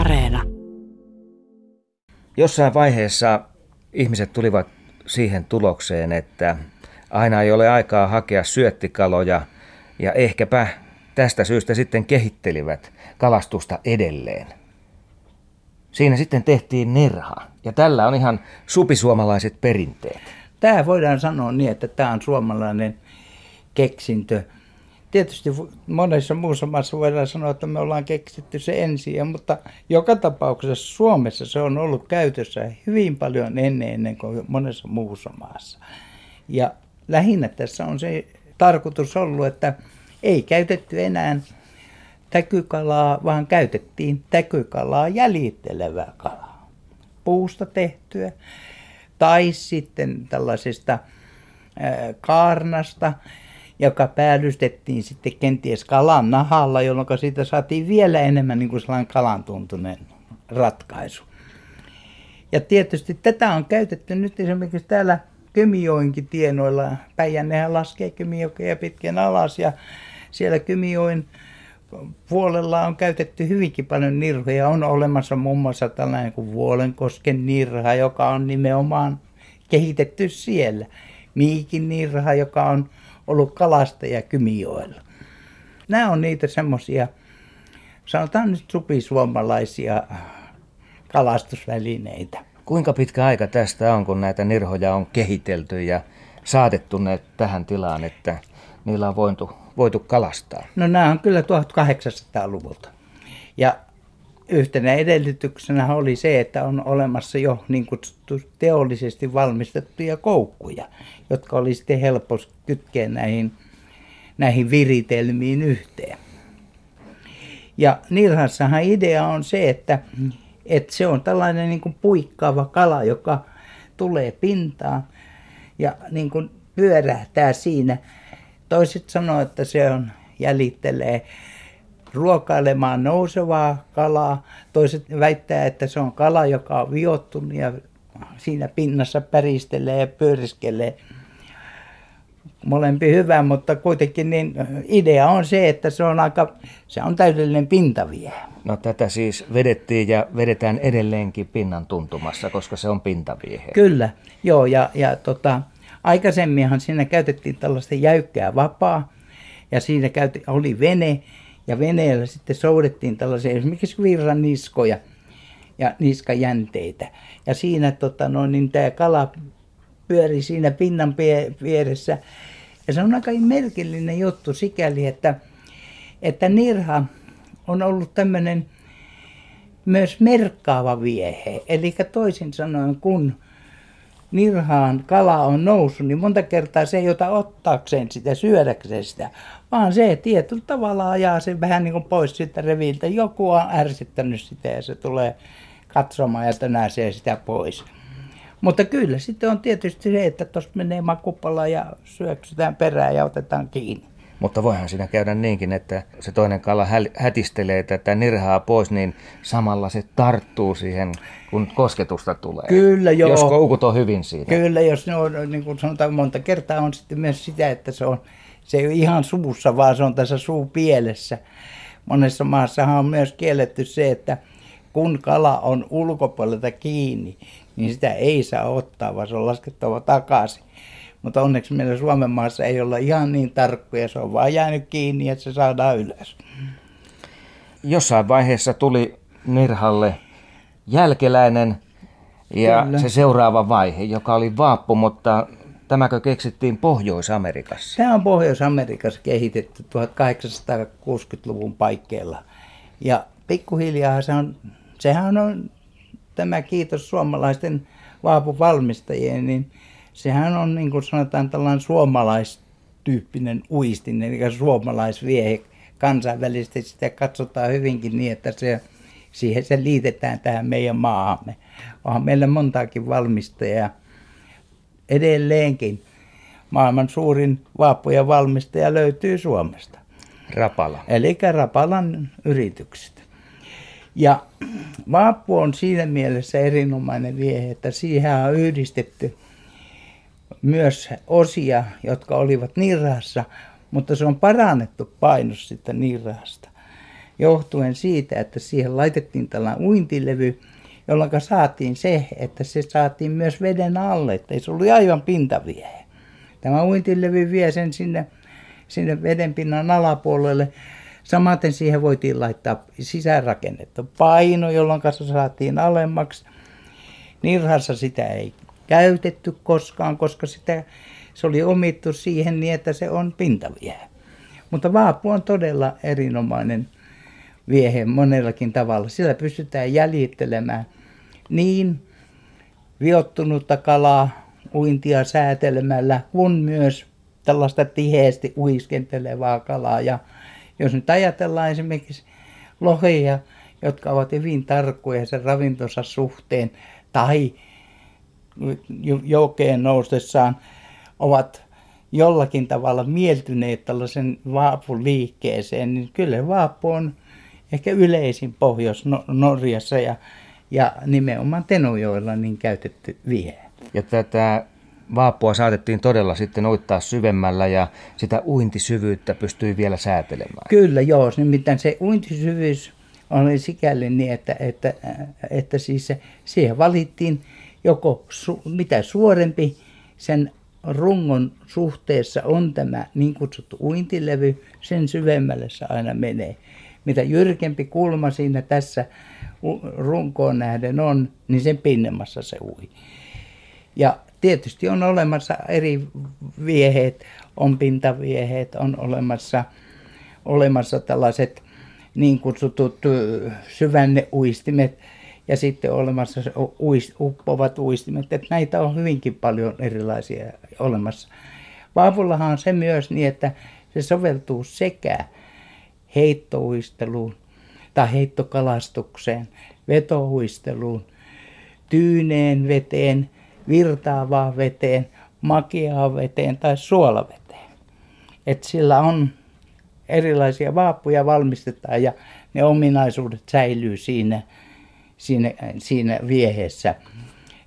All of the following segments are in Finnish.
Areena. Jossain vaiheessa ihmiset tulivat siihen tulokseen, että aina ei ole aikaa hakea syöttikaloja ja ehkäpä tästä syystä sitten kehittelivät kalastusta edelleen. Siinä sitten tehtiin nirha ja tällä on ihan supisuomalaiset perinteet. Tämä voidaan sanoa niin, että tämä on suomalainen keksintö. Tietysti monessa muussa maassa voidaan sanoa, että me ollaan keksitty se ensin, mutta joka tapauksessa Suomessa se on ollut käytössä hyvin paljon ennen kuin monessa muussa maassa. Ja lähinnä tässä on se tarkoitus ollut, että ei käytetty enää täkykalaa, vaan käytettiin täkykalaa jäljittelevää kalaa, puusta tehtyä tai sitten tällaisesta kaarnasta, joka päällystettiin sitten kenties kalan nahalla, jolloin siitä saatiin vielä enemmän niin kuin sellainen kalan tuntunen ratkaisu. Ja tietysti tätä on käytetty nyt esimerkiksi täällä Kymijoenkin tienoilla. Päijännehän laskee Kymijokea pitkän alas ja siellä Kymijoen puolella on käytetty hyvinkin paljon nirhoja. On olemassa muun muassa tällainen kuin Vuolenkosken nirha, joka on nimenomaan kehitetty siellä. Miikin nirha, joka on ollut kalastaja Kymijoella. Nämä on niitä semmoisia, sanotaan nyt supisuomalaisia kalastusvälineitä. Kuinka pitkä aika tästä on, kun näitä nirhoja on kehitelty ja saatettu ne tähän tilaan, että niillä on voitu kalastaa? No nämä on kyllä 1800-luvulta. Ja yhtenä edellytyksenä oli se, että on olemassa jo niin kutsuttu teollisesti valmistettuja koukkuja, jotka oli sitten helppo kytkeä näihin viritelmiin yhteen. Ja nirhassahan idea on se, että se on tällainen niin kuin puikkaava kala, joka tulee pintaan ja niin kuin pyörähtää siinä. Toiset sanoo, että se on jäljittelee ruokailemaan nousevaa kalaa. Toiset väittää, että se on kala, joka on viottunut ja siinä pinnassa päristelee ja pyöriskelee. Molempi hyvä, mutta kuitenkin niin idea on se, että se on täydellinen pintaviejä. No tätä siis vedettiin ja vedetään edelleenkin pinnan tuntumassa, koska se on pintaviejä. Kyllä, joo ja aikaisemminhan siinä käytettiin tällaista jäykkää vapaa ja siinä oli vene. Ja veneellä sitten soudettiin tällaisia esimerkiksi virran niskoja ja niskajänteitä. Ja siinä niin tämä kala pyöri siinä pinnan vieressä. Ja se on aika merkillinen juttu sikäli, että nirha on ollut tämmöinen myös merkkaava viehe. Eli toisin sanoen, kun nirhaan kala on noussut, niin monta kertaa se ei ota ottaakseen sitä, syödäkseen sitä, vaan se tietyllä tavalla ajaa sen vähän niin kuin pois siitä reviltä. Joku on ärsyttänyt sitä ja se tulee katsomaan ja tönäsee sitä pois. Mutta kyllä sitten on tietysti se, että tuossa menee makupala ja syöksytään perään ja otetaan kiinni. Mutta voihan siinä käydä niinkin, että se toinen kala hätistelee tätä nirhaa pois, niin samalla se tarttuu siihen, kun kosketusta tulee. Kyllä, joo. Jos koukut on hyvin siinä. Kyllä, jos ne on, niin kuin sanotaan, monta kertaa on sitten myös sitä, että se ei ole ihan suussa, vaan se on tässä suupielessä. Monessa maassahan on myös kielletty se, että kun kala on ulkopuolelta kiinni, niin sitä ei saa ottaa, vaan se on laskettava takaisin. Mutta onneksi meillä Suomen maassa ei olla ihan niin tarkkoja, se on vaan jäänyt kiinni, että se saadaan ylös. Jossain vaiheessa tuli nirhalle jälkeläinen ja kyllä, se seuraava vaihe, joka oli vaappu, mutta tämäkö keksittiin Pohjois-Amerikassa? Tämä on Pohjois-Amerikassa kehitetty 1860-luvun paikkeilla. Ja pikkuhiljaa sehän on tämä kiitos suomalaisten vaapuvalmistajien, niin sehän on, niin kuin sanotaan, tällainen suomalaistyyppinen uistin, eli suomalaisviehe. Kansainvälisesti sitä katsotaan hyvinkin niin, että se liitetään tähän meidän maahamme. Onhan meillä montaakin valmistajaa edelleenkin. Maailman suurin vaappujen valmistaja löytyy Suomesta. Rapala. Eli Rapalan yritykset. Ja vaappu on siinä mielessä erinomainen viehe, että siihen on yhdistetty myös osia, jotka olivat nirhassa, mutta se on parannettu painos siitä nirhasta. johtuen siitä, että siihen laitettiin tällainen uintilevy, jolloin saatiin se, että se saatiin myös veden alle, että ei se ollut aivan pintaviehe. Tämä uintilevy vie sen sinne vedenpinnan alapuolelle. Samaten siihen voitiin laittaa sisäänrakennettu paino, jolloin se saatiin alemmaksi. Nirhassa sitä ei käytetty koskaan, koska se oli omittu siihen niin, että se on pintaviehe. Mutta vaapu on todella erinomainen viehe monellakin tavalla. Sillä pystytään jäljittelemään niin viottunutta kalaa uintia säätelemällä, kuin myös tällaista tiheästi uiskentelevaa kalaa. Ja jos nyt ajatellaan esimerkiksi lohia, jotka ovat hyvin tarkkoja sen ravintonsa suhteen, tai jokeen noustessaan ovat jollakin tavalla mieltyneet tällaisen vaapun liikkeeseen, niin kyllä vaappu on ehkä yleisin Pohjois-Norjassa ja nimenomaan Tenujoilla niin käytetty viehe. Ja tätä vaapua saatettiin todella sitten uittaa syvemmällä ja sitä uintisyvyyttä pystyi vielä säätelemään. Kyllä joo, nimittäin se uintisyvyys oli sikäli niin, että siis siihen valittiin joko mitä suorempi sen rungon suhteessa on tämä niin kutsuttu uintilevy, sen syvemmälle se aina menee. Mitä jyrkempi kulma siinä tässä runkoon nähden on, niin sen pinnemmassa se ui. Ja tietysti on olemassa eri vieheet, on pintavieheet, on olemassa tällaiset niin kutsutut syvänneuistimet ja sitten olemassa uppovat uistimet. Että näitä on hyvinkin paljon erilaisia olemassa. Vaapullahan on se myös niin, että se soveltuu sekä heittouisteluun tai heittokalastukseen, vetouisteluun, tyyneen veteen, virtaavaan veteen, makeaan veteen tai suolaveteen. Et sillä on erilaisia vaappuja valmistetaan ja ne ominaisuudet säilyy siinä vieheessä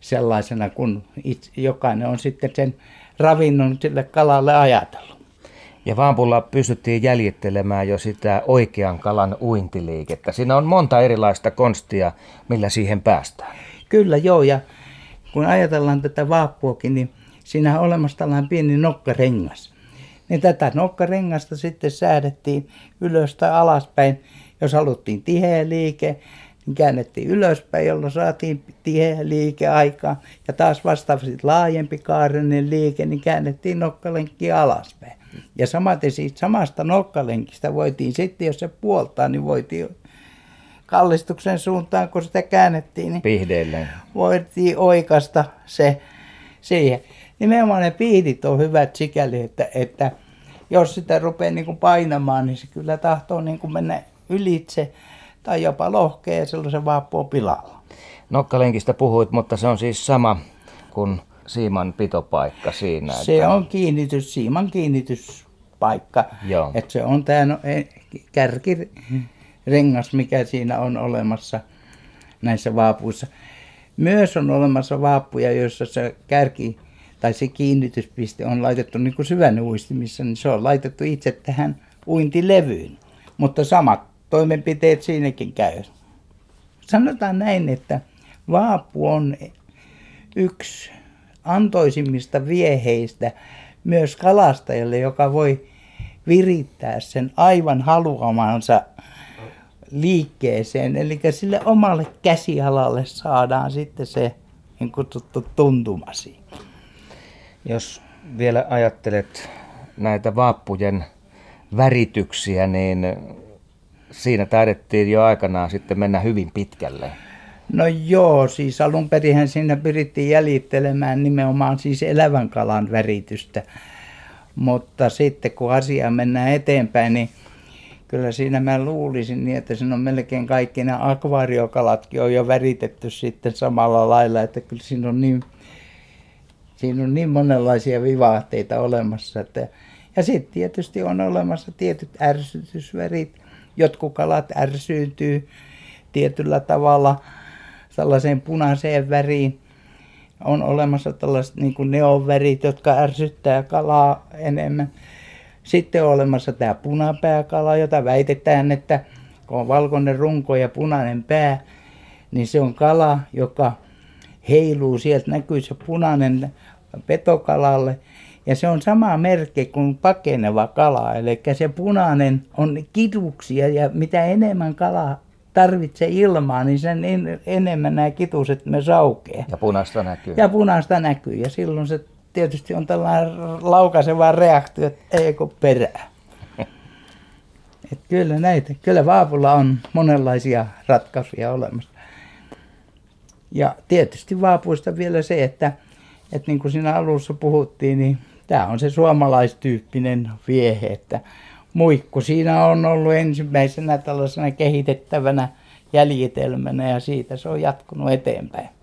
sellaisena, kun jokainen on sitten sen ravinnon sille kalalle ajatellut. Ja vaapulla pystyttiin jäljittelemään jo sitä oikean kalan uintiliikettä. Siinä on monta erilaista konstia, millä siihen päästään. Kyllä joo, ja kun ajatellaan tätä vaappuakin, niin siinä on olemassa tällainen pieni nokkarengas. Niin tätä nokkarengasta sitten säädettiin ylös tai alaspäin. Jos haluttiin tiheä liike, niin käännettiin ylöspäin, jolloin saatiin tiheä liike aikaan. Ja taas vastaavasti laajempi kaarinen liike, niin käännettiin nokkalenkkiä alaspäin. Ja samaten siitä samasta nokkalenkistä voitiin sitten, jos se puoltaa, niin voitiin kallistuksen suuntaan, kun sitä käännettiin, niin pihdeille voitiin oikaista se siihen. Nimenomaan ne pihdit on hyvät sikäli, että jos sitä rupeaa niin kuin painamaan, niin se kyllä tahtoo niin kuin mennä ylitse tai jopa lohkeen ja silloin se vaappu on pilalla. Nokkalenkistä puhuit, mutta se on siis sama kuin siiman pitopaikka siinä. Se että on siiman kiinnityspaikka. Joo. Että se on tämä kärkirengas, mikä siinä on olemassa näissä vaapuissa. Myös on olemassa vaappuja, joissa se kärki tai se kiinnityspiste on laitettu niin kuin syvänneuistimissa, niin se on laitettu itse tähän uintilevyyn. Mutta samat toimenpiteet siinäkin käy. Sanotaan näin, että vaappu on yksi antoisimmista vieheistä myös kalastajalle, joka voi virittää sen aivan haluamansa liikkeeseen. Eli sille omalle käsialalle saadaan sitten se niin kutsuttu tuntumasi. Jos vielä ajattelet näitä vaappujen värityksiä, niin siinä taidettiin jo aikanaan sitten mennä hyvin pitkälle. No joo, siis alun perinhän siinä pyrittiin jäljittelemään nimenomaan siis elävän kalan väritystä. Mutta sitten kun asiaa mennään eteenpäin, niin kyllä siinä mä luulisin niin, että siinä on melkein kaikki nämä akvaariokalatkin on jo väritetty sitten samalla lailla, että kyllä siinä on niin monenlaisia vivahteita olemassa. Ja sitten tietysti on olemassa tietyt ärsytysvärit. Jotkut kalat ärsyyntyy tietyllä tavalla tällaiseen punaiseen väriin. On olemassa tällaiset niin kuin neonvärit, jotka ärsyttää kalaa enemmän. Sitten on olemassa tämä punapääkala, jota väitetään, että kun on valkoinen runko ja punainen pää, niin se on kala, joka heiluu, sieltä näkyy se punainen petokalalle. Ja se on sama merkki kuin pakeneva kala, eli se punainen on kiduksia ja mitä enemmän kalaa tarvitsee ilmaa, niin sen enemmän nämä kiduset me saukee. Ja punaista näkyy. Ja silloin se tietysti on tällainen laukaiseva reaktio, että ei kun perää. Et kyllä näitä, kyllä vaapulla on monenlaisia ratkaisuja olemassa. Ja tietysti vaapuista vielä se, että niin kuin siinä alussa puhuttiin, niin tämä on se suomalaistyyppinen viehe, että muikku siinä on ollut ensimmäisenä tällaisena kehitettävänä jäljitelmänä ja siitä se on jatkunut eteenpäin.